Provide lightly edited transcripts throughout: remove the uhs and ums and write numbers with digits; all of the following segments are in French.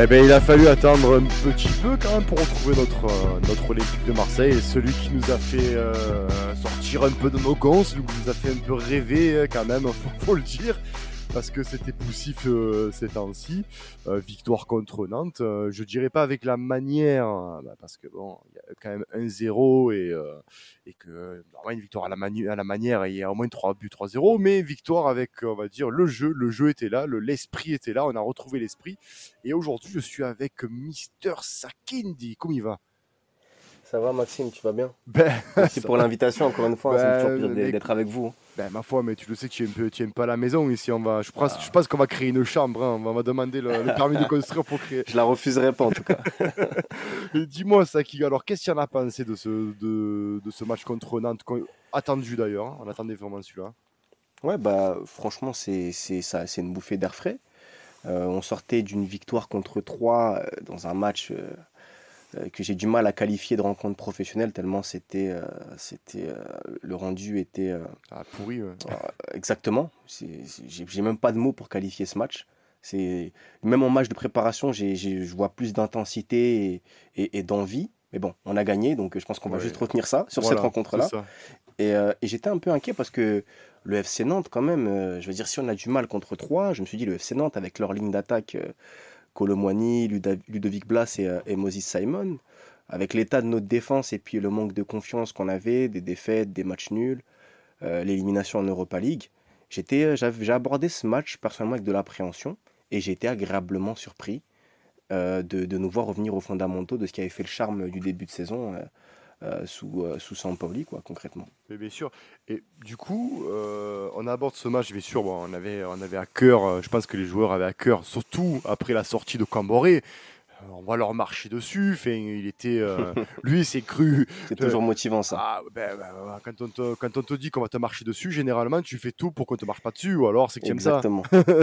Eh ben, il a fallu attendre un petit peu quand même pour retrouver notre Olympique de Marseille. Et celui qui nous a fait sortir un peu de nos gonds, celui qui nous a fait un peu rêver quand même, faut le dire, parce que c'était poussif ces temps-ci. Victoire contre Nantes, je dirais pas avec la manière, parce que bon, il y a quand même 1-0 et que normalement une victoire à la manière, il y a au moins 3-0, mais victoire avec, on va dire, le jeu était là, l'esprit était là, on a retrouvé l'esprit. Et aujourd'hui, je suis avec Mister Sakindi. Comment il va ? Ça va, Maxime, tu vas bien ? Merci pour l'invitation, encore une fois, c'est toujours plaisir d'être avec vous. Ben, ma foi, mais tu le sais que tu aimes pas la maison ici. Je pense qu'on va créer une chambre. Hein. On va demander le permis de construire pour créer. Je la refuserai pas en tout cas. Dis-moi, Saki, alors qu'est-ce qu'il y en a pensé de ce match contre Nantes, attendu d'ailleurs. On attendait vraiment celui-là. Ouais, bah franchement, c'est une bouffée d'air frais. On sortait d'une victoire contre 3 dans un match que j'ai du mal à qualifier de rencontre professionnelle tellement c'était le rendu était pourri. Ouais. Exactement. J'ai même pas de mots pour qualifier ce match. C'est même en match de préparation, je vois plus d'intensité et d'envie. Mais bon, on a gagné, donc je pense qu'on va juste retenir ça sur cette rencontre-là. Et j'étais un peu inquiet parce que le FC Nantes, quand même, je veux dire, si on a du mal contre 3, je me suis dit le FC Nantes avec leur ligne d'attaque. Kolo Muani, Ludovic Blas et Moses Simon, avec l'état de notre défense et puis le manque de confiance qu'on avait, des défaites, des matchs nuls, l'élimination en Europa League, j'ai abordé ce match personnellement avec de l'appréhension et j'ai été agréablement surpris de nous voir revenir aux fondamentaux de ce qui avait fait le charme du début de saison sous Sampaoli, quoi, concrètement. Et bien sûr. Et du coup, on aborde ce match, bien sûr. Bon, on avait à cœur, je pense que les joueurs avaient à cœur, surtout après la sortie de Camboré. On va leur marcher dessus. Enfin, il était, lui, c'est cru. C'est toujours motivant, ça. Ah, ben, quand on te dit qu'on va te marcher dessus, généralement, tu fais tout pour qu'on ne te marche pas dessus. Ou alors, c'est que tu aimes ça.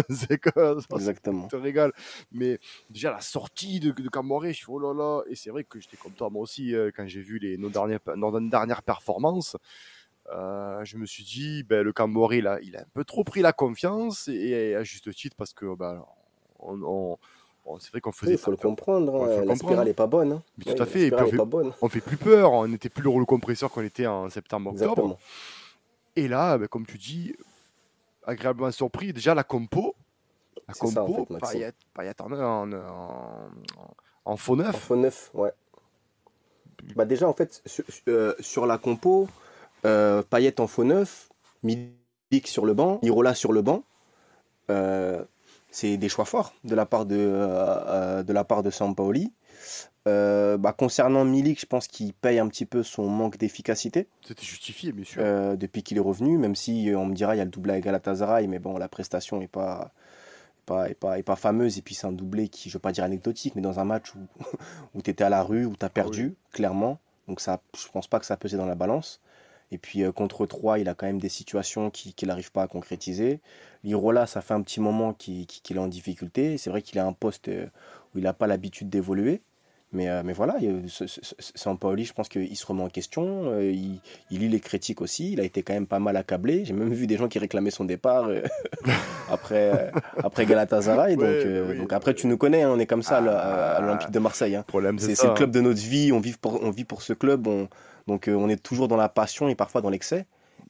C'est quoi, ça. Exactement. Tu te régales. Mais déjà, la sortie de Camboré, je suis oh là là. Et c'est vrai que j'étais comme toi, moi aussi, quand j'ai vu nos dernières performances. Je me suis dit, le Camboré, il a un peu trop pris la confiance. Et à juste titre, parce que c'est vrai qu'on faisait. Il faut le comprendre. La spirale n'est pas bonne. Hein. Mais tout à fait. On fait plus peur. On n'était plus le rouleau compresseur qu'on était en septembre-octobre. Et là, comme tu dis, agréablement surpris. Déjà, la compo. En fait, Payet en faux neuf. En faux neuf, ouais. Bah, déjà, en fait, sur la compo, Payet en faux neuf, Milik sur le banc, Lirola sur le banc. C'est des choix forts de la part de Sampaoli. Concernant Milik, je pense qu'il paye un petit peu son manque d'efficacité. C'était justifié, bien sûr. Depuis qu'il est revenu, même si on me dira il y a le doublé à Galatasaray, mais bon, la prestation n'est pas fameuse. Et puis c'est un doublé qui, je ne veux pas dire anecdotique, mais dans un match où tu étais à la rue, où tu as perdu, clairement. Donc ça, je ne pense pas que ça pesait dans la balance. Et puis contre 3, il a quand même des situations qu'il n'arrive pas à concrétiser. Lirola, ça fait un petit moment qu'il est en difficulté. C'est vrai qu'il a un poste où il n'a pas l'habitude d'évoluer. Mais voilà, Sampaoli, je pense qu'il se remet en question. Il lit les critiques aussi. Il a été quand même pas mal accablé. J'ai même vu des gens qui réclamaient son départ après Galatasaray. Donc après, tu nous connais, hein, on est comme ça à l'Olympique de Marseille. Hein. Problème, c'est le club de notre vie. On vit pour ce club. Donc on est toujours dans la passion et parfois dans l'excès.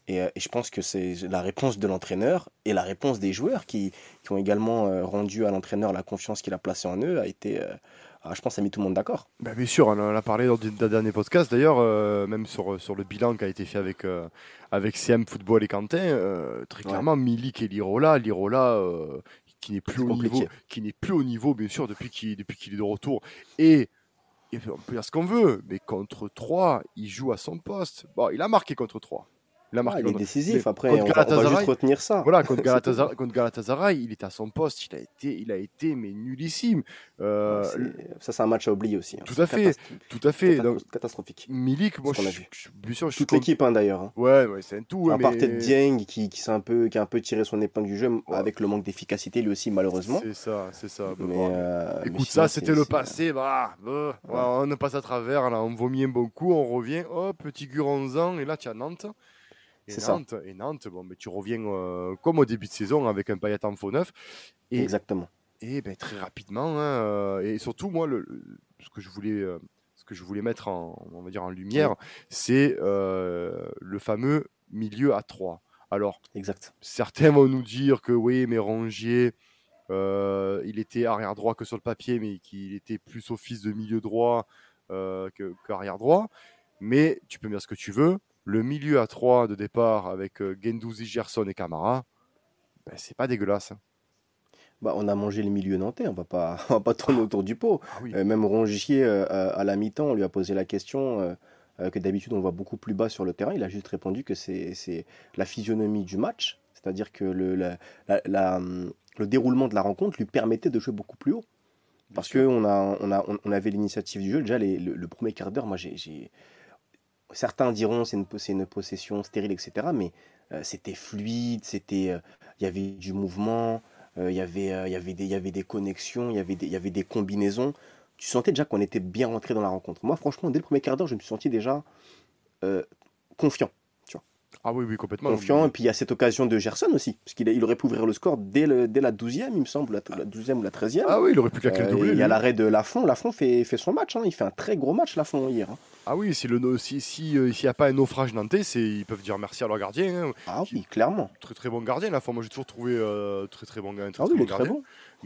Et je pense que c'est la réponse de l'entraîneur et la réponse des joueurs qui ont également rendu à l'entraîneur la confiance qu'il a placée en eux a été... je pense que ça a mis tout le monde d'accord. Ben bien sûr, on en a parlé lors d'un dernier podcast, d'ailleurs, même sur le bilan qui a été fait avec CM Football et Quentin. Très clairement, Milik et Lirola qui n'est plus au niveau, bien sûr, depuis qu'il est de retour. Et on peut dire ce qu'on veut, mais contre 3, il joue à son poste. Bon, il a marqué contre 3. Il est décisif. Après, on va juste retenir ça. Voilà, contre Galatasaray, il était à son poste. Il a été mais nullissime. Ça, c'est un match à oublier aussi. Hein. Tout à fait. Catastrophique. Milik, moi, je suis toute l'équipe, hein, d'ailleurs. Hein. Ouais, c'est un tout. À part peut-être Dieng qui a un peu tiré son épingle du jeu avec le manque d'efficacité lui aussi, malheureusement. C'est ça. Écoute, ça, c'était le passé. On passe à travers. Là, on vomit un bon coup, on revient. Hop, petit Guranzan, et là, tu as Nantes. Et Nantes, tu reviens comme au début de saison avec un Payet en faux neuf. Exactement. Et ben, très rapidement, et surtout, moi, ce que je voulais mettre en lumière, c'est le fameux milieu à 3. Alors, exact. Certains vont nous dire que oui, mais Rongier, il était arrière droit que sur le papier, mais qu'il était plus office de milieu droit qu'arrière droit. Mais tu peux me dire ce que tu veux. Le milieu à 3 de départ avec Guendouzi, Gerson et Kamara, ben, c'est pas dégueulasse. Hein. Bah, on a mangé les milieux nantais, on va pas tourner autour du pot. Ah, oui. Même Rongier, à la mi-temps, on lui a posé la question... que d'habitude on voit beaucoup plus bas sur le terrain, il a juste répondu que c'est la physionomie du match, c'est-à-dire que le déroulement de la rencontre lui permettait de jouer beaucoup plus haut, parce qu'on avait l'initiative du jeu. Déjà le premier quart d'heure, moi certains diront c'est une possession stérile, etc., mais c'était fluide, il y avait du mouvement, il y avait des connexions, il y avait des combinaisons. Tu sentais déjà qu'on était bien rentré dans la rencontre. Moi, franchement, dès le premier quart d'heure, je me suis senti déjà confiant. Tu vois. Ah oui, complètement. Confiant. Et puis, il y a cette occasion de Gerson aussi, parce qu'il aurait pu ouvrir le score dès la 12e, il me semble, la 12e ou la 13e. Ah oui, il aurait pu claquer le doublé. Il y a l'arrêt de Laffont. Laffont fait son match. Hein. Il fait un très gros match, Laffont, hier. Hein. Ah oui, s'il n'y a pas un naufrage nantais, ils peuvent dire merci à leur gardien. Hein, ah oui, clairement. Très, très bon gardien, Laffont. Moi, j'ai toujours trouvé très, très bon gardien. Très bon.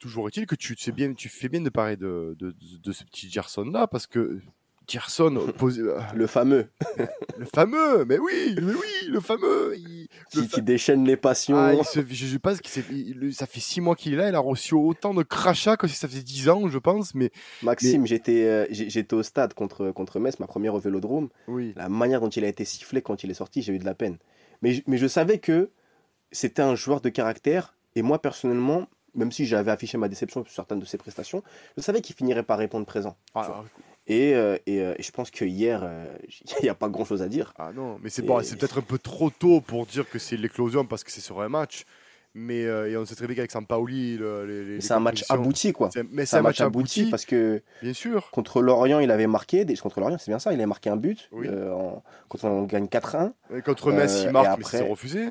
Toujours est-il que tu fais bien de parler de ce petit Gerson-là, parce que Gerson... Le fameux, mais oui, le fameux. Qui déchaîne les passions. Ah, je pense que ça fait 6 mois qu'il est là, il a reçu autant de crachats que si ça faisait 10 ans, je pense. Maxime, j'étais au stade contre Metz, ma première au Vélodrome. Oui. La manière dont il a été sifflé quand il est sorti, j'ai eu de la peine. Mais je savais que c'était un joueur de caractère, et moi, personnellement... Même si j'avais affiché ma déception sur certaines de ses prestations, je savais qu'il finirait par répondre présent. Ah, et je pense que hier, il n'y a pas grand-chose à dire. Ah non, mais c'est peut-être un peu trop tôt pour dire que c'est l'éclosion parce que c'est sur un match. Mais et on s'est très bien qu'avec Sampaoli, c'est un match abouti, quoi. C'est un match abouti parce que bien sûr. Contre Lorient, il avait marqué. Contre Lorient, c'est bien ça. Il avait marqué un but. Oui. Quand on gagne 4-1. Et contre Metz, il marque, mais c'est refusé.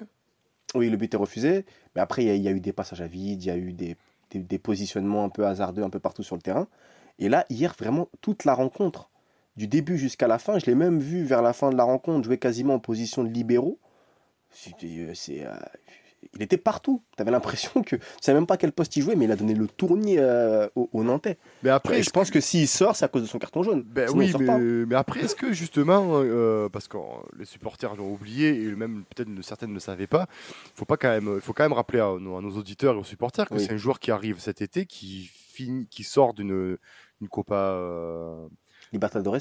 Oui, le but est refusé, mais après, il y a eu des passages à vide, il y a eu des positionnements un peu hasardeux, un peu partout sur le terrain. Et là, hier, vraiment, toute la rencontre, du début jusqu'à la fin, je l'ai même vu vers la fin de la rencontre, jouer quasiment en position de libéraux. Il était partout. Tu avais l'impression que... Tu ne savais même pas quel poste il jouait, mais il a donné le tournis aux Nantais. Mais après, je pense que s'il sort, c'est à cause de son carton jaune. Ben sinon, oui, mais après, est-ce que justement... parce que les supporters l'ont oublié, et même peut-être certaines ne le savaient pas, il faut quand même rappeler à nos auditeurs et aux supporters que c'est un joueur qui arrive cet été, qui sort d'une Copa... Libertadores.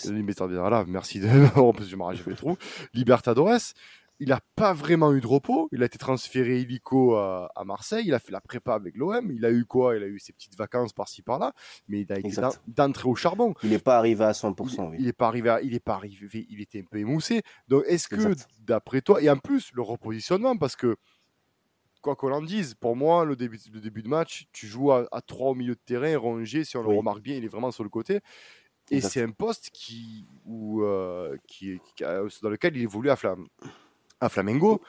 Voilà, merci de... je fais trop. Libertadores. Il n'a pas vraiment eu de repos. Il a été transféré illico à Marseille. Il a fait la prépa avec l'OM. Il a eu quoi ? Il a eu ses petites vacances par-ci, par-là. Mais il a été d'entrée au charbon. Il n'est pas arrivé à 100%. Il n'est pas arrivé. Il était un peu émoussé. Donc, est-ce que, d'après toi, et en plus, le repositionnement, parce que, quoi qu'on en dise, pour moi, le début de match, tu joues à 3 au milieu de terrain, Rongier, si on le remarque bien, il est vraiment sur le côté. Et exact. C'est un poste dans lequel il évolue à flamme. À Flamengo,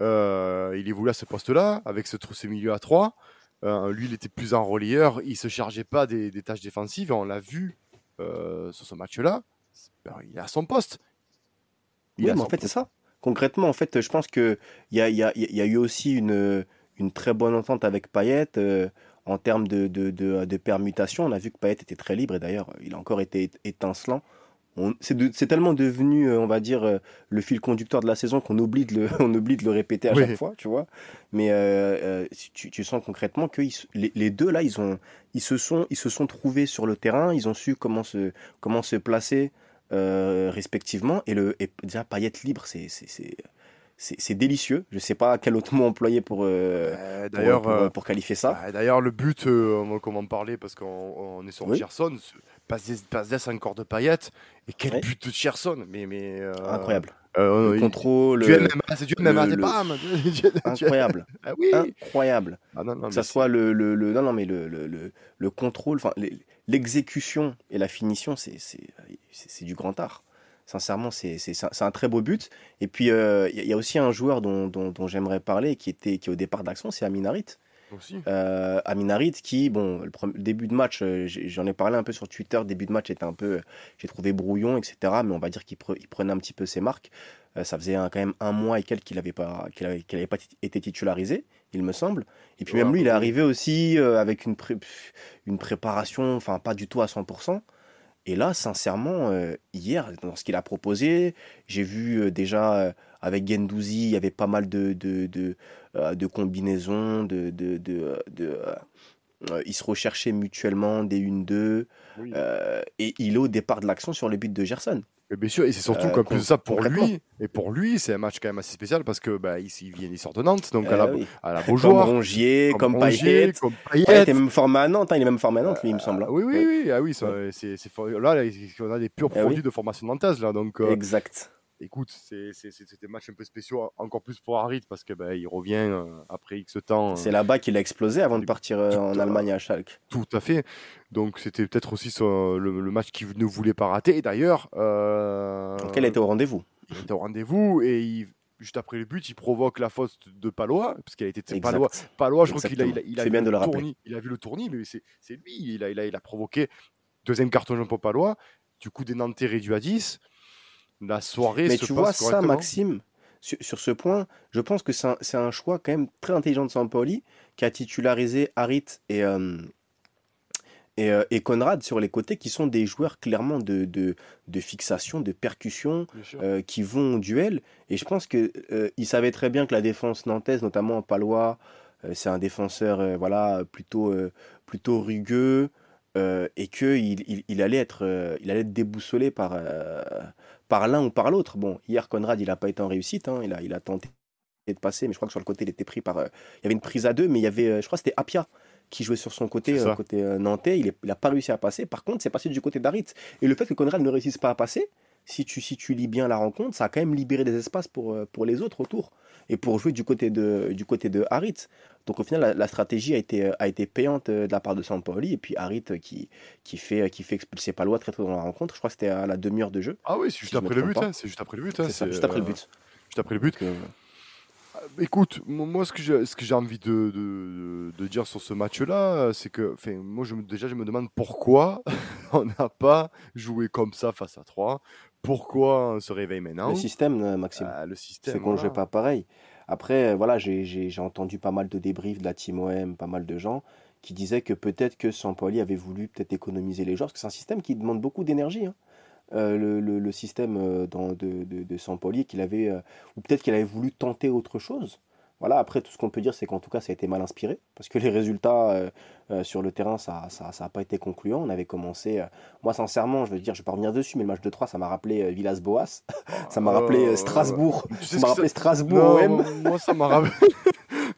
il évolue à ce poste-là, avec ce milieu à 3. Lui, il était plus en relayeur, il ne se chargeait pas des tâches défensives, et on l'a vu sur ce match-là, il est à son poste. C'est ça. Concrètement, en fait, je pense qu'il y a eu aussi une très bonne entente avec Payet, en termes de permutation. On a vu que Payet était très libre, et d'ailleurs, il a encore été étincelant. C'est tellement devenu, on va dire, le fil conducteur de la saison qu'on oublie de le répéter à chaque fois, tu vois. Mais tu sens concrètement que les deux là, ils se sont trouvés sur le terrain, ils ont su comment se placer respectivement. Et déjà Payet libre, c'est délicieux. Je sais pas quel autre mot employer pour qualifier ça. D'ailleurs, le but, on va comment en parler parce qu'on est sur Gerson. Passe encore de Payet. Et quel but de Gerson, mais incroyable. Le contrôle. Incroyable. Ah oui. Incroyable. Ah non, non, que ça soit le contrôle, enfin l'exécution et la finition, c'est du grand art. Sincèrement, c'est un très beau but. Et puis, il y a aussi un joueur dont j'aimerais parler, qui est au départ d'action, c'est Amin Harit. Amin Harit qui, bon, le début de match, j'en ai parlé un peu sur Twitter, début de match était un peu, j'ai trouvé brouillon, etc. Mais on va dire qu'il prenait un petit peu ses marques. Ça faisait quand même un mois et quelques qu'il n'avait pas été titularisé, il me semble. Et puis même lui, il est arrivé aussi avec une préparation, enfin pas du tout à 100%. Et là, sincèrement, hier, dans ce qu'il a proposé, j'ai vu déjà avec Guendouzi, il y avait pas mal de combinaisons, ils se recherchaient mutuellement, des 1-2. Oui. Et il est au départ de l'action sur le but de Gerson. Et bien sûr, et c'est surtout comme plus de ça pour lui. Et pour lui, c'est un match quand même assez spécial parce que bah il sort de Nantes, donc à la Beaujoire. Comme Rongier, comme Payet. Payet était même formé à Nantes, il est même formé à Nantes, lui, il me semble. On a des purs produits de formation nantaise là, donc. Exact. Écoute, c'était un match un peu spécial, encore plus pour Harit, parce qu'il revient après X temps. C'est là-bas qu'il a explosé avant de partir en Allemagne à Schalke. Tout à fait. Donc c'était peut-être aussi le match qu'il ne voulait pas rater. Et d'ailleurs... donc il était au rendez-vous. Il était au rendez-vous et juste après le but, il provoque la faute de Pallois, parce qu'il a été Pallois, je crois qu'il a vu le tournis. Il a vu le tournis, mais c'est lui. Il a provoqué deuxième carton jaune pour Pallois. Du coup, des Nantais réduits à 10. La soirée mais se passe correctement. Mais tu vois ça, Maxime, sur ce point, je pense que c'est un choix quand même très intelligent de Sampaoli, qui a titularisé Harit et Konrad sur les côtés, qui sont des joueurs clairement de fixation, de percussion, qui vont au duel. Et je pense qu'il savait très bien que la défense nantaise, notamment en Pallois, c'est un défenseur plutôt rugueux, et qu'il allait être déboussolé par l'un ou par l'autre. Bon, hier, Konrad, il n'a pas été en réussite. Hein. Il a tenté de passer, mais je crois que sur le côté, il était pris par... il y avait une prise à deux, mais il y avait... je crois que c'était Appiah qui jouait sur son côté nantais. Il n'a pas réussi à passer. Par contre, c'est passé du côté d'Harit. Et le fait que Konrad ne réussisse pas à passer, si tu lis bien la rencontre, ça a quand même libéré des espaces pour les autres autour et pour jouer du côté de Harit. Donc au final, la stratégie a été payante de la part de Sampaoli. Et puis Harit qui fait expulser Pallois très tôt dans la rencontre. Je crois que c'était à la demi-heure de jeu. Ah oui, c'est juste après le but. C'est juste après le but. C'est juste après le but. Juste après le but. Écoute, moi, ce que j'ai envie de dire sur ce match-là, c'est que moi, je me demande pourquoi on n'a pas joué comme ça face à 3. Pourquoi on se réveille maintenant ? Le système, Maxime. Le système. C'est qu'on ne joue pas pareil. Après, voilà, j'ai entendu pas mal de débriefs de la team OM, pas mal de gens qui disaient que peut-être que Sampaoli avait voulu peut-être économiser les joueurs, parce que c'est un système qui demande beaucoup d'énergie. Hein. Le système de Sampaoli qu'il avait, ou peut-être qu'il avait voulu tenter autre chose. Voilà, après, tout ce qu'on peut dire, c'est qu'en tout cas, ça a été mal inspiré, parce que les résultats sur le terrain, ça n'a pas été concluant. On avait commencé... moi, sincèrement, je ne vais pas revenir dessus, mais le match de 3, ça m'a rappelé Villas-Boas, ça m'a rappelé Strasbourg, ça m'a rappelé Strasbourg-OM. Moi, ça m'a rappelé...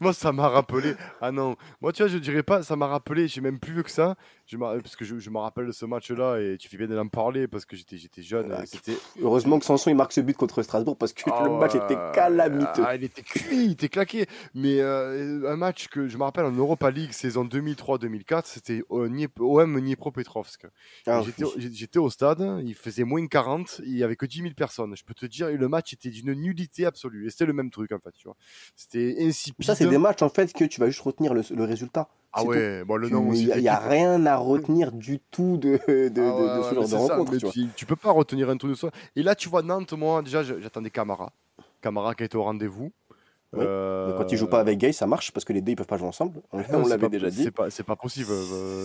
Moi, ça m'a rappelé... Ah non, moi, tu vois, je dirais pas, ça m'a rappelé, j'ai même plus vu que ça, parce que je me rappelle de ce match-là, et tu fais bien d'en parler, parce que j'étais jeune. Bah, heureusement que Sanson, il marque ce but contre Strasbourg, parce que le match était calamiteux. Ah, il était cuit, il était claqué. Mais un match que je me rappelle en Europa League, saison 2003-2004, c'était OM Dniepropetrovsk. Ah, j'étais au stade, il faisait moins de 40, il n'y avait que 10 000 personnes. Je peux te dire, le match était d'une nullité absolue, et c'était le même truc, en fait, tu vois. C'était insipide. Ça, c'est des matchs en fait que tu vas juste retenir le résultat. Ah ouais, bon, le nom aussi. Il n'y a rien à retenir du tout de ce genre de rencontre. Ça, tu peux pas retenir un truc de ça. Et là, tu vois, Nantes, moi, déjà, j'attendais Camara. Camara qui était au rendez-vous. Oui. Mais quand ils jouent pas avec Gueye, ça marche parce que les deux ils peuvent pas jouer ensemble. On l'avait déjà dit. C'est pas possible.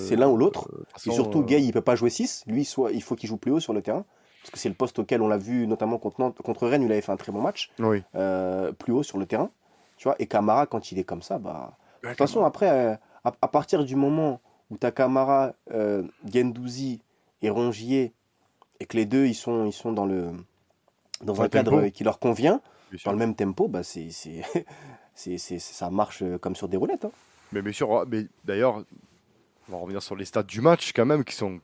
C'est l'un ou l'autre. Et surtout, Gueye il peut pas jouer 6. Lui, il faut qu'il joue plus haut sur le terrain. Parce que c'est le poste auquel on l'a vu, notamment contre Rennes, il avait fait un très bon match. Oui. Plus haut sur le terrain. Tu vois, et Camara, quand il est comme ça, bah. De toute façon, après, à partir du moment où tu as Camara, Guendouzi et Rongier, et que les deux, ils sont dans un cadre tempo qui leur convient, dans le même tempo, bah, ça marche comme sur des roulettes. Hein. Mais bien sûr, mais d'ailleurs, on va revenir sur les stats du match, quand même, qui sont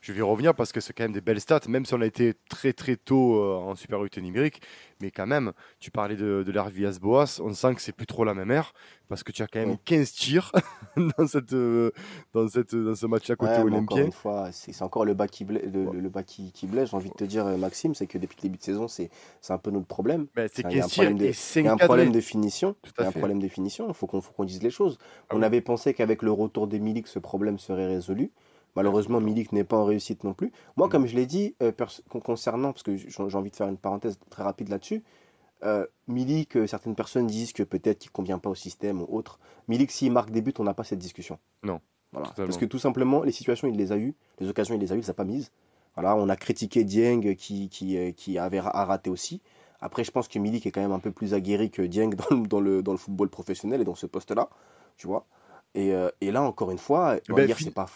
Je vais y revenir parce que c'est quand même des belles stats, même si on a été très très tôt en supériorité numérique. Mais quand même, tu parlais de l'Hervias Boas, on sent que c'est plus trop la même ère parce que tu as quand même 15 tirs dans ce match à côté olympien. Encore une fois, c'est encore le bas qui blesse, j'ai envie de te dire, Maxime, c'est que depuis le début de saison, c'est un peu notre problème. Ben, c'est 15 tirs et 5 cadrés. Il y a un problème de finition, il faut qu'on dise les choses. On avait pensé qu'avec le retour des Milik, ce problème serait résolu. Malheureusement, Milik n'est pas en réussite non plus. Moi, comme je l'ai dit, concernant, parce que j'ai envie de faire une parenthèse très rapide là-dessus, Milik, certaines personnes disent que peut-être qu'il ne convient pas au système ou autre. Milik, s'il marque des buts, on n'a pas cette discussion. Non. Voilà. Parce que tout simplement, les situations, il les a eues. Les occasions, il les a eues, il ne les a pas mises. Voilà, on a critiqué Dieng qui avait raté aussi. Après, je pense que Milik est quand même un peu plus aguerri que Dieng dans le football professionnel et dans ce poste-là, tu vois. Et là, encore une fois, c'est pas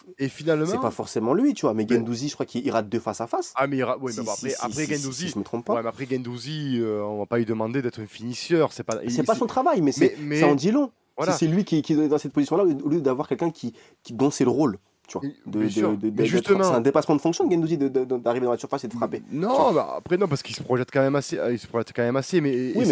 forcément lui, tu vois. Mais Guendouzi, je crois qu'il rate 2 face à face. Ah, mais il rate. Oui, après Guendouzi, si je me trompe pas. Ouais, mais après Guendouzi, on va pas lui demander d'être un finisseur. C'est pas son travail, mais ça en dit long. Voilà. C'est lui qui est dans cette position-là, au lieu d'avoir quelqu'un dont c'est le rôle. Tu vois, c'est un dépassement de fonction, Guendouzi, d'arriver dans la surface et de frapper. Non, bah après non, parce qu'il se projette quand même assez. Oui, mais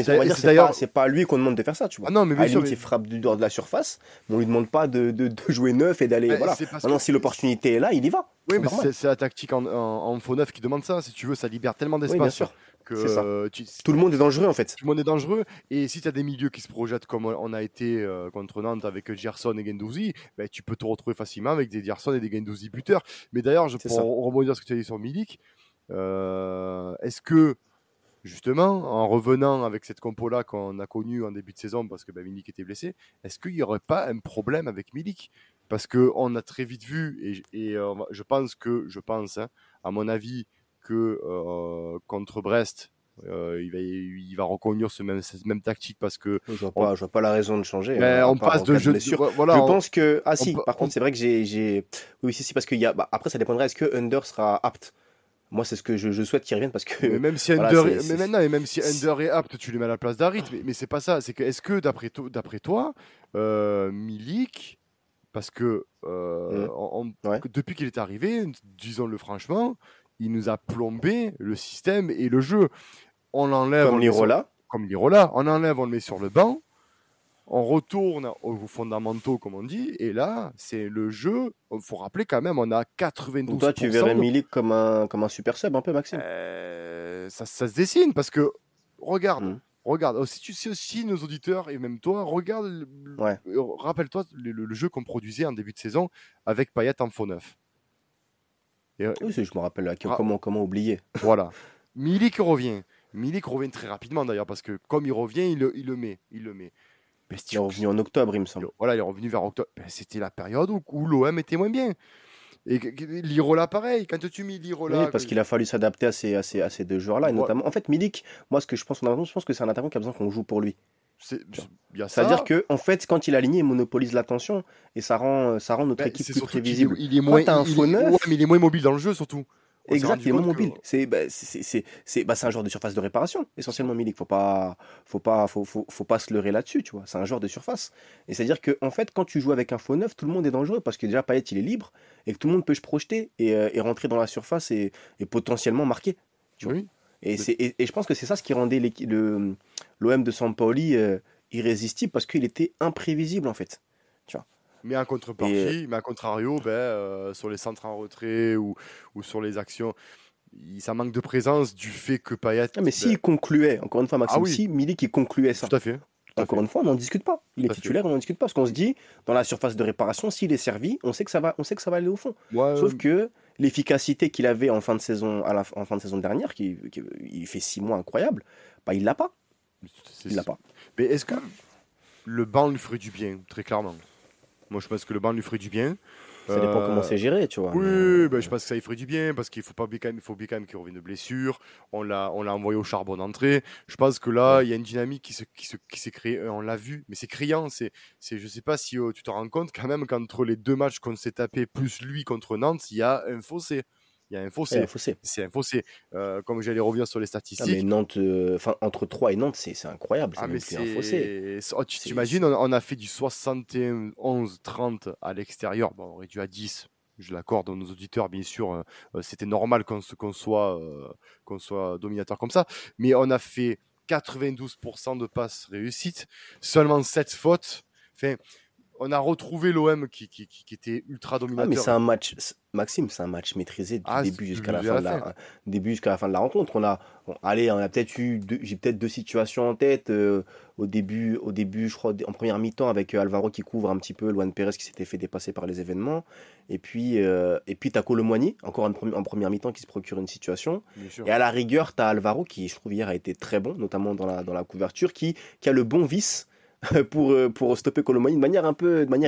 c'est pas à lui qu'on demande de faire ça, tu vois. Ah non, mais bien sûr. Il frappe du dehors de la surface, mais on lui demande pas de jouer neuf et d'aller. Voilà. Maintenant, si l'opportunité est là, il y va. Oui, mais c'est la tactique en faux neuf qui demande ça. Si tu veux, ça libère tellement d'espace. Oui, bien sûr. Tout le monde est dangereux en fait. Tout le monde est dangereux. Et si tu as des milieux qui se projettent comme on a été contre Nantes avec Gerson et Guendouzi, bah, tu peux te retrouver facilement avec des Gerson et des Guendouzi buteurs. Mais d'ailleurs, pour rebondir sur ce que tu as dit sur Milik, est-ce que justement, en revenant avec cette compo-là qu'on a connue en début de saison parce que Milik était blessé, est-ce qu'il n'y aurait pas un problème avec Milik ? Parce qu'on a très vite vu, et je pense, hein, à mon avis, que contre Brest, il va reconduire cette même tactique parce que je vois pas la raison de changer. On passe de jeu. Je pense que c'est vrai que j'ai. Oui, si parce qu'il y a. Bah, après, ça dépendrait. Est-ce que Ünder sera apte? Moi, c'est ce que je souhaite qu'il revienne parce que. Mais même si Ünder est apte, tu le mets à la place d'Harit. Mais c'est pas ça. C'est que est-ce que d'après toi, Milik, parce que depuis qu'il est arrivé, disons-le franchement. Il nous a plombé le système et le jeu. On l'enlève. Comme Lirola. On enlève, on le met sur le banc. On retourne aux fondamentaux, comme on dit. Et là, c'est le jeu. Il faut rappeler quand même, on a 92%. Donc toi, tu verrais Milik comme un super sub, un peu, Maxime. Ça se dessine parce que, regarde. Si aussi nos auditeurs et même toi, regarde. Rappelle-toi le jeu qu'on produisait en début de saison avec Payet en faux neuf. Oui, je me rappelle comment oublier. Voilà. Milik revient très rapidement d'ailleurs parce que comme il revient, il le met. Il est revenu en octobre, il me semble. Voilà, il est revenu vers octobre. C'était la période où l'OM était moins bien. Et Lirola, pareil. Quand tu mets Lirola, parce qu'il a fallu s'adapter à ces deux joueurs-là, et notamment. En fait, Milik, moi, ce que je pense, que c'est un attaquant qui a besoin qu'on joue pour lui. C'est-à-dire que en fait, quand il aligne, il monopolise l'attention et ça rend notre équipe plus prévisible. Il est moins, mais il est moins mobile dans le jeu surtout. Exact, il est moins mobile. C'est un joueur de surface de réparation essentiellement Milik. Faut pas se leurrer là-dessus, tu vois. C'est un joueur de surface. Et c'est-à-dire que en fait, quand tu joues avec un faux neuf, tout le monde est dangereux parce que déjà Payet il est libre et que tout le monde peut se projeter et rentrer dans la surface et potentiellement marquer. Tu vois. Oui. Et je pense que c'est ça ce qui rendait l'OM de Sampaoli irrésistible parce qu'il était imprévisible en fait. Tu vois. Mais en contrepartie, mais à contrario, sur les centres en retrait ou sur les actions, ça manque de présence du fait que Payet. Mais s'il concluait, encore une fois Maxime, si Milik il concluait ça. Tout à fait. Encore une fois, on n'en discute pas. Il est titulaire, on n'en discute pas parce qu'on se dit dans la surface de réparation, s'il est servi, on sait que ça va aller au fond. Ouais, sauf que l'efficacité qu'il avait en fin de saison, en fin de saison dernière, qui il fait 6 mois incroyable, il l'a pas. Mais est-ce que le banc lui ferait du bien, très clairement? Moi, je pense que le banc lui ferait du bien. Ça dépend comment c'est géré, tu vois. Oui, je pense que ça lui ferait du bien parce qu'il ne faut pas oublier quand même qu'il revienne de blessure. On l'a envoyé au charbon d'entrée. Je pense que là, il y a une dynamique qui s'est créée. On l'a vu, mais c'est criant. Je ne sais pas si tu te rends compte quand même qu'entre les 2 matchs qu'on s'est tapés, plus lui contre Nantes, il y a un fossé. C'est un fossé. Comme j'allais revenir sur les statistiques. Ah, mais Nantes, entre 3 et Nantes, c'est incroyable. C'est un fossé. T'imagines, on a fait du 71-30 à l'extérieur. Bon, on aurait dû à 10. je l'accorde à nos auditeurs, bien sûr, c'était normal qu'on soit dominateur comme ça, mais on a fait 92% de passes réussites, seulement 7 fautes. Enfin, on a retrouvé l'OM qui était ultra dominateur. Ah, mais c'est un match, Maxime, c'est un match maîtrisé du début jusqu'à la fin de la rencontre. On a peut-être eu j'ai peut-être deux situations en tête. Au début, je crois, en première mi-temps, avec Alvaro qui couvre un petit peu Luan Peres qui s'était fait dépasser par les événements. Et puis t'as Kolo Muani, encore en première mi-temps, qui se procure une situation. Et à la rigueur, t'as Alvaro qui, je trouve, hier a été très bon, notamment dans la couverture, qui a le bon vice pour stopper Kolo Muani de manière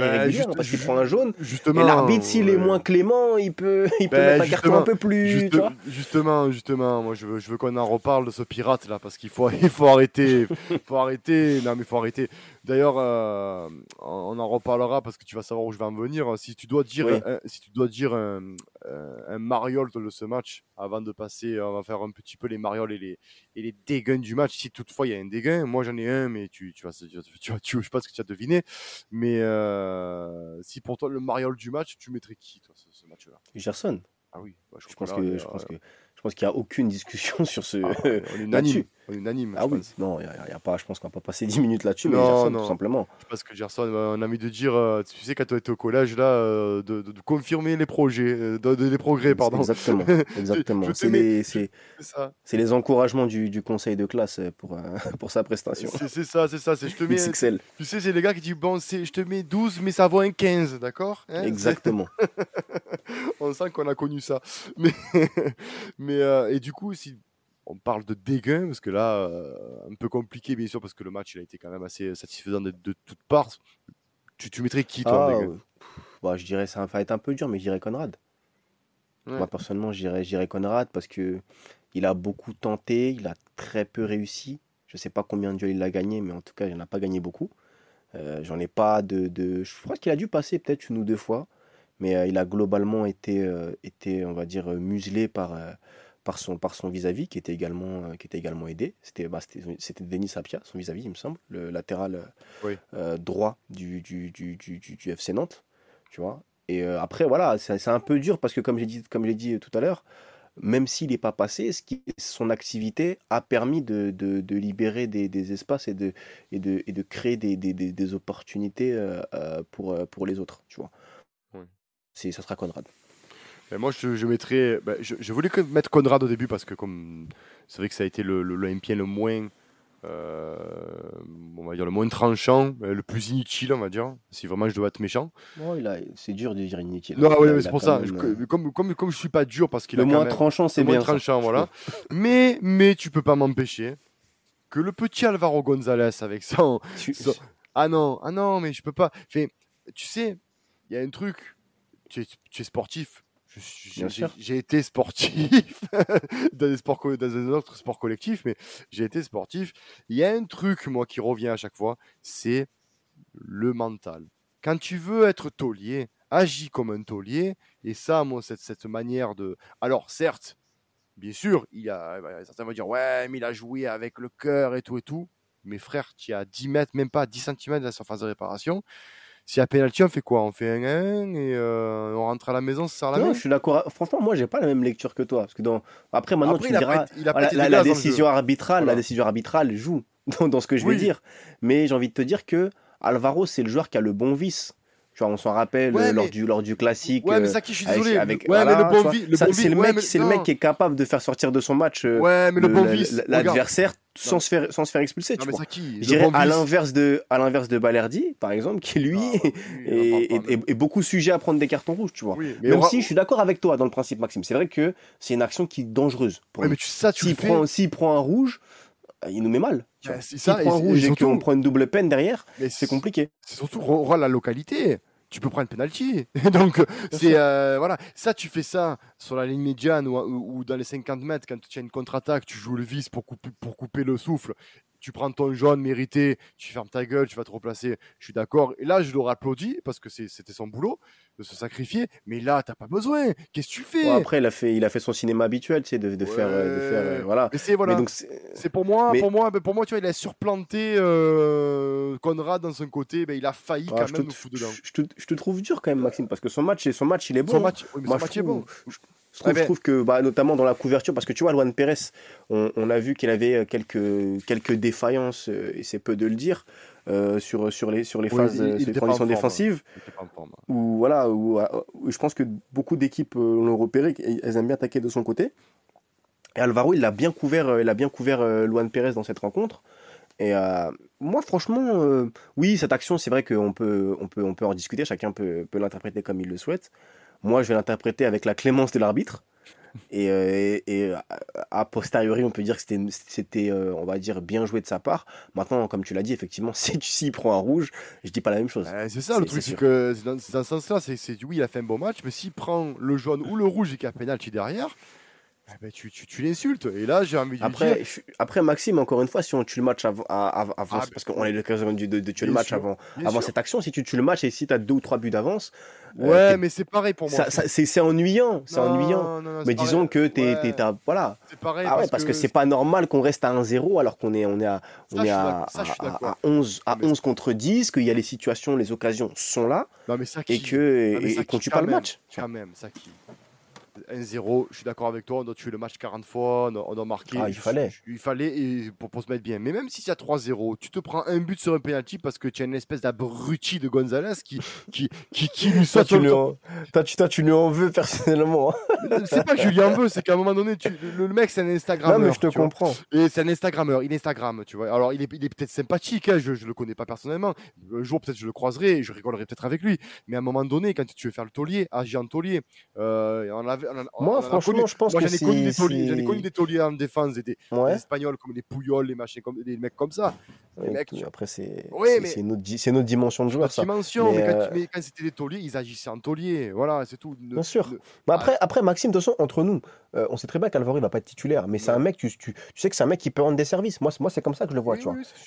irrégulière, parce qu'il prend un jaune. Justement, et l'arbitre, s'il est moins clément, il peut mettre un carton un peu plus. Justement, moi je veux qu'on en reparle de ce pirate là, parce qu'il faut arrêter, faut arrêter. D'ailleurs, on en reparlera parce que tu vas savoir où je vais en venir. Si tu dois dire, un mariole de ce match avant de passer, on va faire un petit peu les marioles et les dégains du match. Si toutefois il y a un dégain, moi j'en ai un, mais tu je sais pas ce que tu as deviné. Mais si pour toi le mariole du match, tu mettrais qui toi ce match-là? Gerson. Ah oui. Bah, je pense qu'il n'y a aucune discussion sur ce. On est unanime. Ah oui. Pense. Non, il y a pas. Je pense qu'on va pas passer 10 minutes là-dessus. Non, mais Gerson, tout simplement. Parce que Gerson, on a envie de dire, tu sais, quand tu étais au collège là, de confirmer les projets, les progrès, pardon. Exactement. C'est les encouragements du conseil de classe pour sa prestation. C'est ça. C'est je te mets. Tu sais, c'est les gars qui disent bon, je te mets 12, mais ça vaut un 15, d'accord? Exactement. On sent qu'on a connu ça, mais et du coup, si on parle de dégain, parce que là, un peu compliqué, bien sûr, parce que le match, il a été quand même assez satisfaisant de toutes parts. Tu mettrais qui, toi, en dégain? Bah, je dirais, ça va être un peu dur, mais je dirais Konrad. Ouais. Moi, personnellement, je dirais Konrad, parce qu'il a beaucoup tenté, il a très peu réussi. Je ne sais pas combien de duels il a gagné, mais en tout cas, il n'en a pas gagné beaucoup. J'en ai pas de... Je crois qu'il a dû passer peut-être une ou deux fois, mais il a globalement été on va dire, muselé par son vis-à-vis, qui était également aidé. C'était Dennis Appiah, son vis-à-vis, il me semble, le latéral droit du FC Nantes, tu vois. Et après, voilà, c'est un peu dur parce que, comme j'ai dit tout à l'heure, même s'il n'est pas passé, son activité a permis de libérer des espaces et de créer des opportunités pour les autres, tu vois. Ça sera Konrad. Ben moi, je mettrais. Ben je voulais mettre Konrad au début parce que, comme c'est vrai que ça a été l'Olympien le moins, on va dire le moins tranchant, le plus inutile, on va dire. Si vraiment je dois être méchant. Oh, c'est dur de dire inutile. Non, oui, c'est pour ça. Comme je suis pas dur parce qu'il a quand même, tranchant, c'est le moins bien tranchant, voilà. mais tu peux pas m'empêcher que le petit Alvaro Gonzalez avec ça. Ah non, mais je peux pas. Fait, tu sais, il y a un truc. Tu es sportif. J'ai été sportif dans un autre sport collectif, mais j'ai été sportif. Il y a un truc, moi, qui revient à chaque fois, c'est le mental. Quand tu veux être taulier, agis comme un taulier. Et ça, moi, cette manière de... Alors, certes, bien sûr, certains vont dire « Ouais, mais il a joué avec le cœur et tout. » Mais frère, tu es à 10 mètres, même pas à 10 cm de la surface de réparation. Si à pénalty, on fait quoi? On fait un 1 et on rentre à la maison, ça sert la main. Non, je suis d'accord. Franchement, moi, j'ai pas la même lecture que toi, parce que après, tu me diras, la décision arbitrale, voilà. La décision arbitrale joue dans ce que je vais dire. Mais j'ai envie de te dire que Alvaro, c'est le joueur qui a le bon vice. Tu vois, on s'en rappelle lors du classique. Ouais, mais ça qui, je suis désolé. C'est le mec qui est capable de faire sortir de son match l'adversaire sans se faire expulser. Non, tu vois. Je dirais à l'inverse de Balerdi, par exemple, qui lui est beaucoup sujet à prendre des cartons rouges. Tu vois. Oui, mais si je suis d'accord avec toi dans le principe, Maxime, c'est vrai que c'est une action qui est dangereuse. Pour lui. S'il prend un rouge, il nous met mal. Si on prend une double peine derrière, c'est compliqué. C'est surtout la localité. Tu peux prendre penalty. Donc, c'est voilà. Ça, tu fais ça sur la ligne médiane ou dans les 50 mètres, quand tu as une contre-attaque, tu joues le vice pour couper le souffle. tu prends ton jaune mérité, tu fermes ta gueule, tu vas te replacer, je suis d'accord. Et là, je l'aurais applaudi parce que c'était son boulot de se sacrifier, mais là, t'as pas besoin. Qu'est-ce que tu fais ? Bon, après, il a fait son cinéma habituel, tu sais, de faire voilà. Mais c'est pour moi, tu vois, il a surplanté Konrad dans son côté, ben, il a failli quand même nous foutre dedans. Je te trouve dur quand même, Maxime, parce que son match, il est bon. Son match est bon. Je trouve que, notamment dans la couverture, parce que tu vois, Luan Peres, on a vu qu'il avait quelques défaillances, et c'est peu de le dire, sur les transitions défensives, où je pense que beaucoup d'équipes l'ont repéré, elles aiment bien attaquer de son côté. Et Alvaro, il a bien couvert Luan Peres dans cette rencontre. Et moi, franchement, oui, cette action, c'est vrai qu'on peut en discuter, chacun peut l'interpréter comme il le souhaite. Moi, je vais l'interpréter avec la clémence de l'arbitre. Et a posteriori, on peut dire que c'était on va dire, bien joué de sa part. Maintenant, comme tu l'as dit, effectivement, s'il prend un rouge, je dis pas la même chose. C'est ça, le truc, c'est que dans ce sens-là, oui, il a fait un bon match, mais s'il prend le jaune ou le rouge et qu'il y a pénalty derrière, tu l'insultes. Et là, j'ai envie de dire... Après, Maxime, encore une fois, si on tue le match avant parce qu'on a eu l'occasion de tuer le match avant cette action, si tu tues le match et si tu as 2 ou 3 buts d'avance... Ouais, mais c'est pareil pour moi. C'est ennuyant, Non, mais disons pareil. Que t'as... Voilà. C'est pareil. Ah ouais, parce que c'est pas normal qu'on reste à 1-0 alors qu'on est à 11 contre 10, qu'il y a les situations, les occasions sont là, et qu'on tue pas le match. Quand même, ça qui... 1-0, je suis d'accord avec toi, on doit tuer le match 40 fois, on doit marquer. Il fallait pour se mettre bien. Mais même si tu as 3-0, tu te prends un but sur un penalty parce que tu as une espèce d'abruti de Gonzalez qui lui saute. Toi, tu lui en veux personnellement. C'est pas que je lui en veux, c'est qu'à un moment donné, le mec, c'est un Instagrammeur. Non, mais je te comprends. Et c'est un Instagrammeur, il Instagramme, tu vois. Alors, il est peut-être sympathique, hein, je le connais pas personnellement. Un jour, peut-être, je le croiserai et je rigolerai peut-être avec lui. Mais à un moment donné, quand tu veux faire le taulier, agir en taulier, moi, franchement, je pense que j'en ai connu des tauliers en défense, des Espagnols comme les Pouyols, les machins, comme des mecs comme ça. Les mecs, après, c'est notre dimension de joueur, ça. Mais quand c'était des tauliers, ils agissaient en taulier. Voilà, c'est tout. Bien sûr. Mais après, Maxime, de toute façon, entre nous, on sait très bien qu'Alvaro, il va pas être titulaire. Mais c'est un mec, tu sais que c'est un mec qui peut rendre des services. Moi, c'est comme ça que je le vois.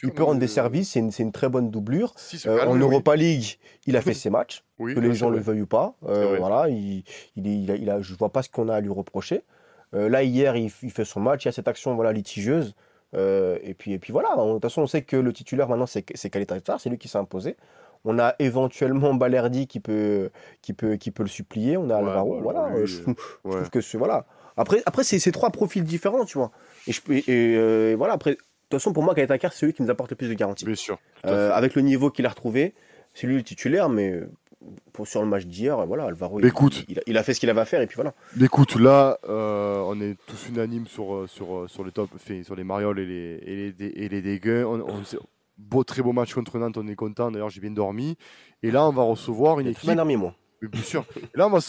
Il peut rendre des services, c'est une très bonne doublure. En Europa League, il a fait ses matchs. Oui, que les gens le veuillent ou pas, voilà, il a, je vois pas ce qu'on a à lui reprocher. Là hier, il fait son match, il y a cette action voilà litigieuse, et puis voilà. De toute façon, on sait que le titulaire maintenant c'est Ćaleta-Car, c'est lui qui s'est imposé. On a éventuellement Balerdi qui peut le supplier. On a Alvaro, voilà. Lui, je trouve que c'est voilà. Après c'est 3 profils différents, tu vois. Et voilà. Après, de toute façon, pour moi, Ćaleta-Car, c'est celui qui nous apporte le plus de garanties. Bien sûr. Avec le niveau qu'il a retrouvé, c'est lui le titulaire, mais sur le match d'hier, voilà, Alvaro, il a fait ce qu'il avait à faire et puis voilà. Écoute, là, on est tous unanimes sur les top, sur les marioles et les dégueux. Très beau match contre Nantes, on est content. D'ailleurs, j'ai bien dormi. Et là, on va recevoir une équipe. Bien dormi, moi. Bien sûr. Et là, on va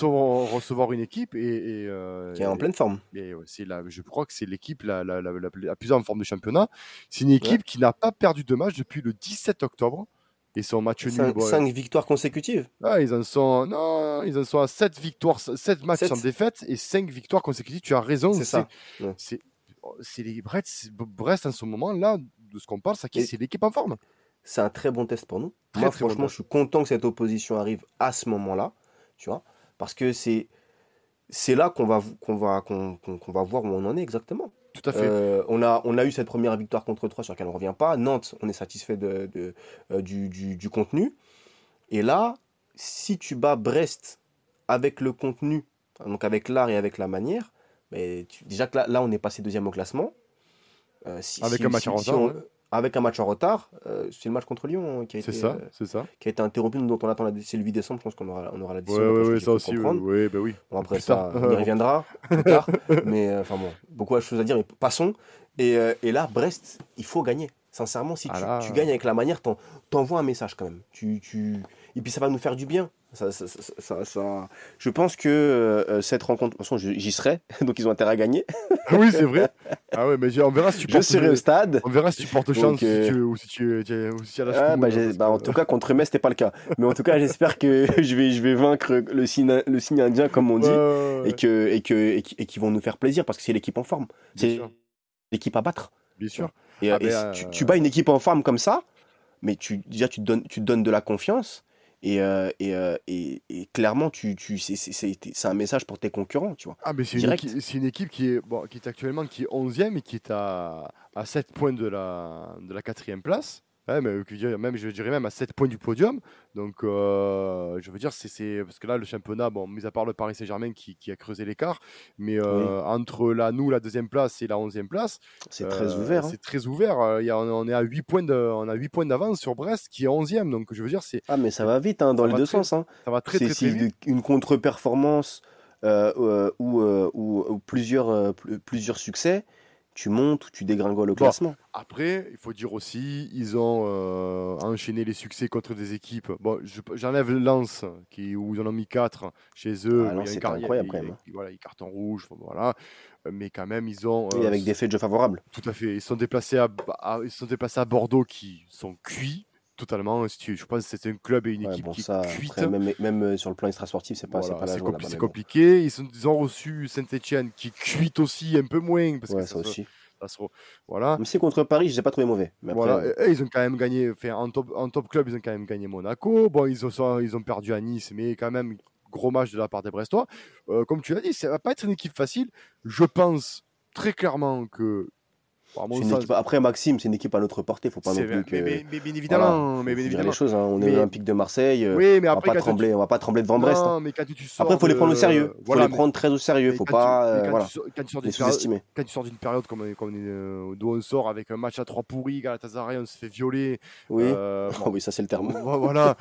recevoir une équipe qui est en pleine forme. Je crois que c'est l'équipe la plus en forme de championnat. C'est une équipe qui n'a pas perdu de match depuis le 17 octobre. Ils sont match nul. 5 victoires consécutives. Ah, ils en sont à 7 victoires, 7 matchs sans défaite et 5 victoires consécutives. Tu as raison. C'est ça. C'est les Brest en ce moment-là, de ce qu'on parle, c'est l'équipe en forme. C'est un très bon test pour nous. Moi, franchement, je suis content que cette opposition arrive à ce moment-là, tu vois, parce que c'est là qu'on va voir où on en est exactement. Tout à fait. On a eu cette première victoire contre 3 sur laquelle on ne revient pas. Nantes, on est satisfait du contenu. Et là, si tu bats Brest avec le contenu, donc avec l'art et avec la manière, mais déjà que là, on est passé 2e au classement. Avec un match en retard, c'est le match contre Lyon qui a été interrompu, dont on attend c'est le 8 décembre, je pense qu'on aura la décision. Oui, ça aussi, oui. Bon, après ça, on y reviendra plus tard, mais enfin bon, beaucoup de choses à dire, mais passons. Et là, Brest, il faut gagner. Sincèrement, si tu gagnes avec la manière, t'envoies un message quand même. Et puis ça va nous faire du bien. Ça. Je pense que cette rencontre, de toute façon, j'y serai, donc ils ont intérêt à gagner. Oui, c'est vrai. Ah ouais, mais on verra si tu portes. Je serai au stade. On verra si tu portes chance ou si tu as la chance. En tout cas, contre Metz, c'était pas le cas. Mais en tout cas, j'espère que je vais vaincre le signe indien, comme on dit, et qu'ils vont nous faire plaisir parce que c'est l'équipe en forme, c'est l'équipe à battre. Bien sûr. Et, tu bats une équipe en forme comme ça, mais tu te donnes de la confiance. Et clairement, c'est un message pour tes concurrents, tu vois. Ah, mais c'est une équipe qui est actuellement qui est 11e et qui est à 7 points de la 4e place. Ouais, je dirais même à 7 points du podium. Donc, je veux dire, c'est parce que là, le championnat, bon, mis à part le Paris Saint-Germain qui a creusé l'écart, mais entre la deuxième place et la 11e place, c'est très ouvert. Hein. C'est très ouvert. On est à 8 points d'avance sur Brest qui est 11e. Donc, je veux dire, mais ça va vite, hein, dans les deux sens. Hein. Ça va très vite. Une contre-performance ou plusieurs succès. Tu montes ou tu dégringoles au classement. Après, il faut dire aussi, ils ont enchaîné les succès contre des équipes. Bon, j'enlève Lens, où ils en ont mis 4 chez eux. Ah non, c'était incroyable quand même. Voilà, les cartons rouges, voilà. Mais quand même, ils ont... Et avec des faits de jeu favorables. Tout à fait. Ils sont déplacés à Bordeaux qui sont cuits. Totalement, je pense que c'est un club et une équipe qui est cuite. Après, même sur le plan extra-sportif, c'est compliqué. Ils ont reçu Saint-Etienne qui cuite aussi un peu moins. Parce que ça aussi. Voilà. Même si contre Paris, je ne les ai pas trouvés mauvais. Mais après, voilà. Et ils ont quand même gagné, en top club, ils ont quand même gagné Monaco. Bon, ils ont perdu à Nice, mais quand même, gros match de la part des Brestois. Comme tu l'as dit, ça ne va pas être une équipe facile. Je pense très clairement que... Après, Maxime, c'est une équipe à notre portée, faut pas non plus que. Mais bien évidemment, voilà, faut dire les choses. Hein. On est Olympique de Marseille. Oui, mais après, on va pas trembler devant Brest. Hein. Après, il faut les prendre au sérieux. Faut les prendre très au sérieux. Faut pas les sous-estimer. Quand tu sors d'une période comme d'où on sort avec un match à 3 pourris, Galatasaray, on se fait violer. Oui. Oui, ça c'est le terme. Voilà.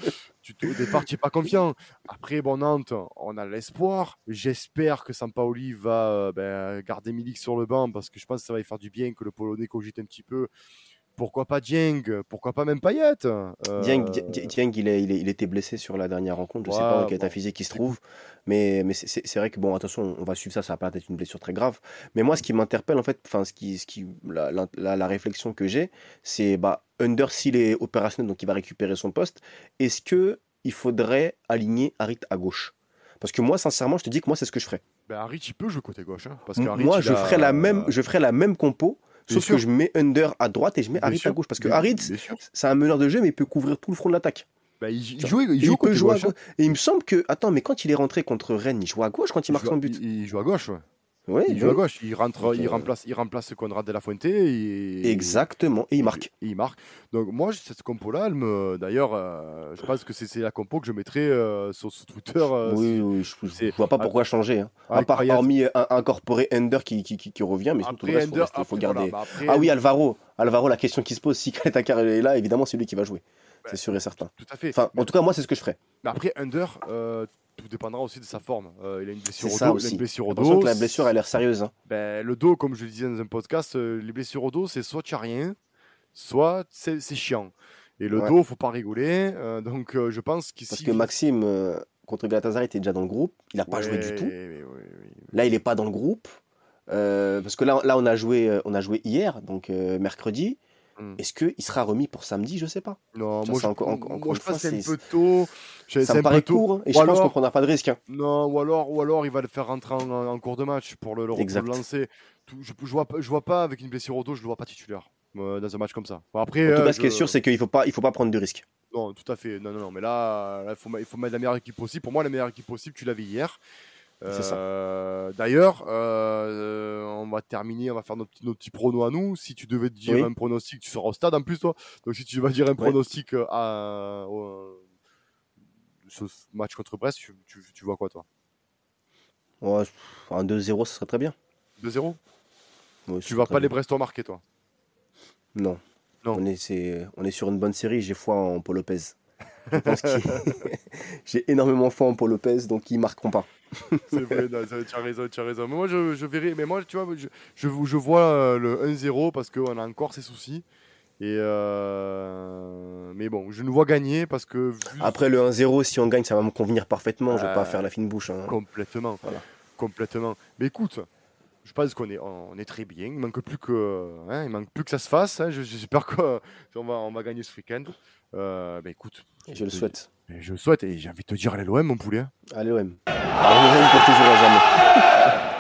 Au départ, tu n'es pas confiant. Après, Nantes, on a l'espoir. J'espère que Sampaoli va garder Milik sur le banc parce que je pense que ça va lui faire du bien, que le Polonais cogite un petit peu. Pourquoi pas Dieng ? Pourquoi pas même Payet ? Dieng, il était blessé sur la dernière rencontre. Je ne sais pas dans quel état physique il se trouve. Mais c'est vrai que, attention, on va suivre ça. Ça ne va pas être une blessure très grave. Mais moi, ce qui m'interpelle, en fait, la réflexion que j'ai, c'est Ünder, s'il est opérationnel, donc il va récupérer son poste. Est-ce qu'il faudrait aligner Harit à gauche ? Parce que moi, sincèrement, je te dis que moi, c'est ce que je ferais. Harit, il peut jouer côté gauche. Hein, parce que Harit, moi, je ferais la même compo. Sauf que je mets Ünder à droite et je mets Harit à gauche. Parce que Harit, c'est un meneur de jeu, mais il peut couvrir tout le front de l'attaque. Il joue côté gauche. Et il me semble que... Attends, mais quand il est rentré contre Rennes, il joue à gauche quand il marque son but. Il joue à gauche, ouais. Oui, il joue à gauche. Il rentre, okay. il remplace Konrad de Laffont. Exactement, et il marque. Donc moi, cette compo-là, d'ailleurs, je pense que c'est la compo que je mettrais sur Twitter. Je ne vois pas pourquoi changer. Hein. À part hormis incorporer Ünder qui revient, mais après, tout le reste, il faut garder. Voilà, Alvaro, la question qui se pose, si Ćaleta-Car est là, évidemment, c'est lui qui va jouer. C'est sûr et certain. Tout à fait. Enfin, en tout cas, moi, c'est ce que je ferais. Mais après, Ünder... tout dépendra aussi de sa forme. Il a une blessure au dos. Attention que la blessure, elle a l'air sérieuse. Hein. Le dos, comme je le disais dans un podcast, les blessures au dos, c'est soit tu n'as rien, soit c'est chiant. Et le dos, il ne faut pas rigoler. Donc, je pense qu'ici... Parce que Maxime, contre Galatasaray, était déjà dans le groupe. Il n'a pas joué du tout. Oui. Là, il n'est pas dans le groupe. Parce que là on a joué hier, donc mercredi. Est-ce qu'il sera remis pour samedi ? Je ne sais pas. Non, moi, je pense que c'est un peu tôt. Ça me paraît court, et je pense qu'on ne prendra pas de risque. Hein. Non, ou alors il va le faire rentrer en cours de match pour le relancer. Je vois pas, avec une blessure au dos, je le vois pas titulaire dans un match comme ça. Après, en tout cas, ce qui est sûr, c'est qu'il faut pas prendre de risque. Non, tout à fait. Non, mais là, il faut mettre la meilleure équipe possible. Pour moi, la meilleure équipe possible, tu l'avais hier. C'est ça. D'ailleurs, on va terminer, on va faire nos petits pronos à nous. Si tu devais dire un pronostic, tu seras au stade en plus, toi. Donc, si tu vas dire un pronostic ce match contre Brest, tu vois quoi, toi ? Ouais, un 2-0, ça serait très bien. 2-0 ? Ouais, tu vas pas les Brestois marquer, toi ? Non. On est sur une bonne série, j'ai foi en Paul Lopez. Je pense j'ai énormément foi en Paul Lopez, donc ils marqueront pas. C'est vrai, tu as raison. Mais moi, je verrai. Mais moi, tu vois, je vois le 1-0 parce qu'on a encore ces soucis. Et mais bon, je nous vois gagner parce que... Après le 1-0, si on gagne, ça va me convenir parfaitement. Je ne vais pas faire la fine bouche. Hein. Complètement. Voilà. Complètement. Mais écoute, je pense qu'on est très bien. Il manque plus que ça se fasse. Hein. J'espère qu'on va gagner ce week-end. Bah écoute, je le souhaite. Je le souhaite et j'ai envie de te dire allez l'OM, mon poulet. Allez l'OM. Allez l'OM pour toujours à jamais.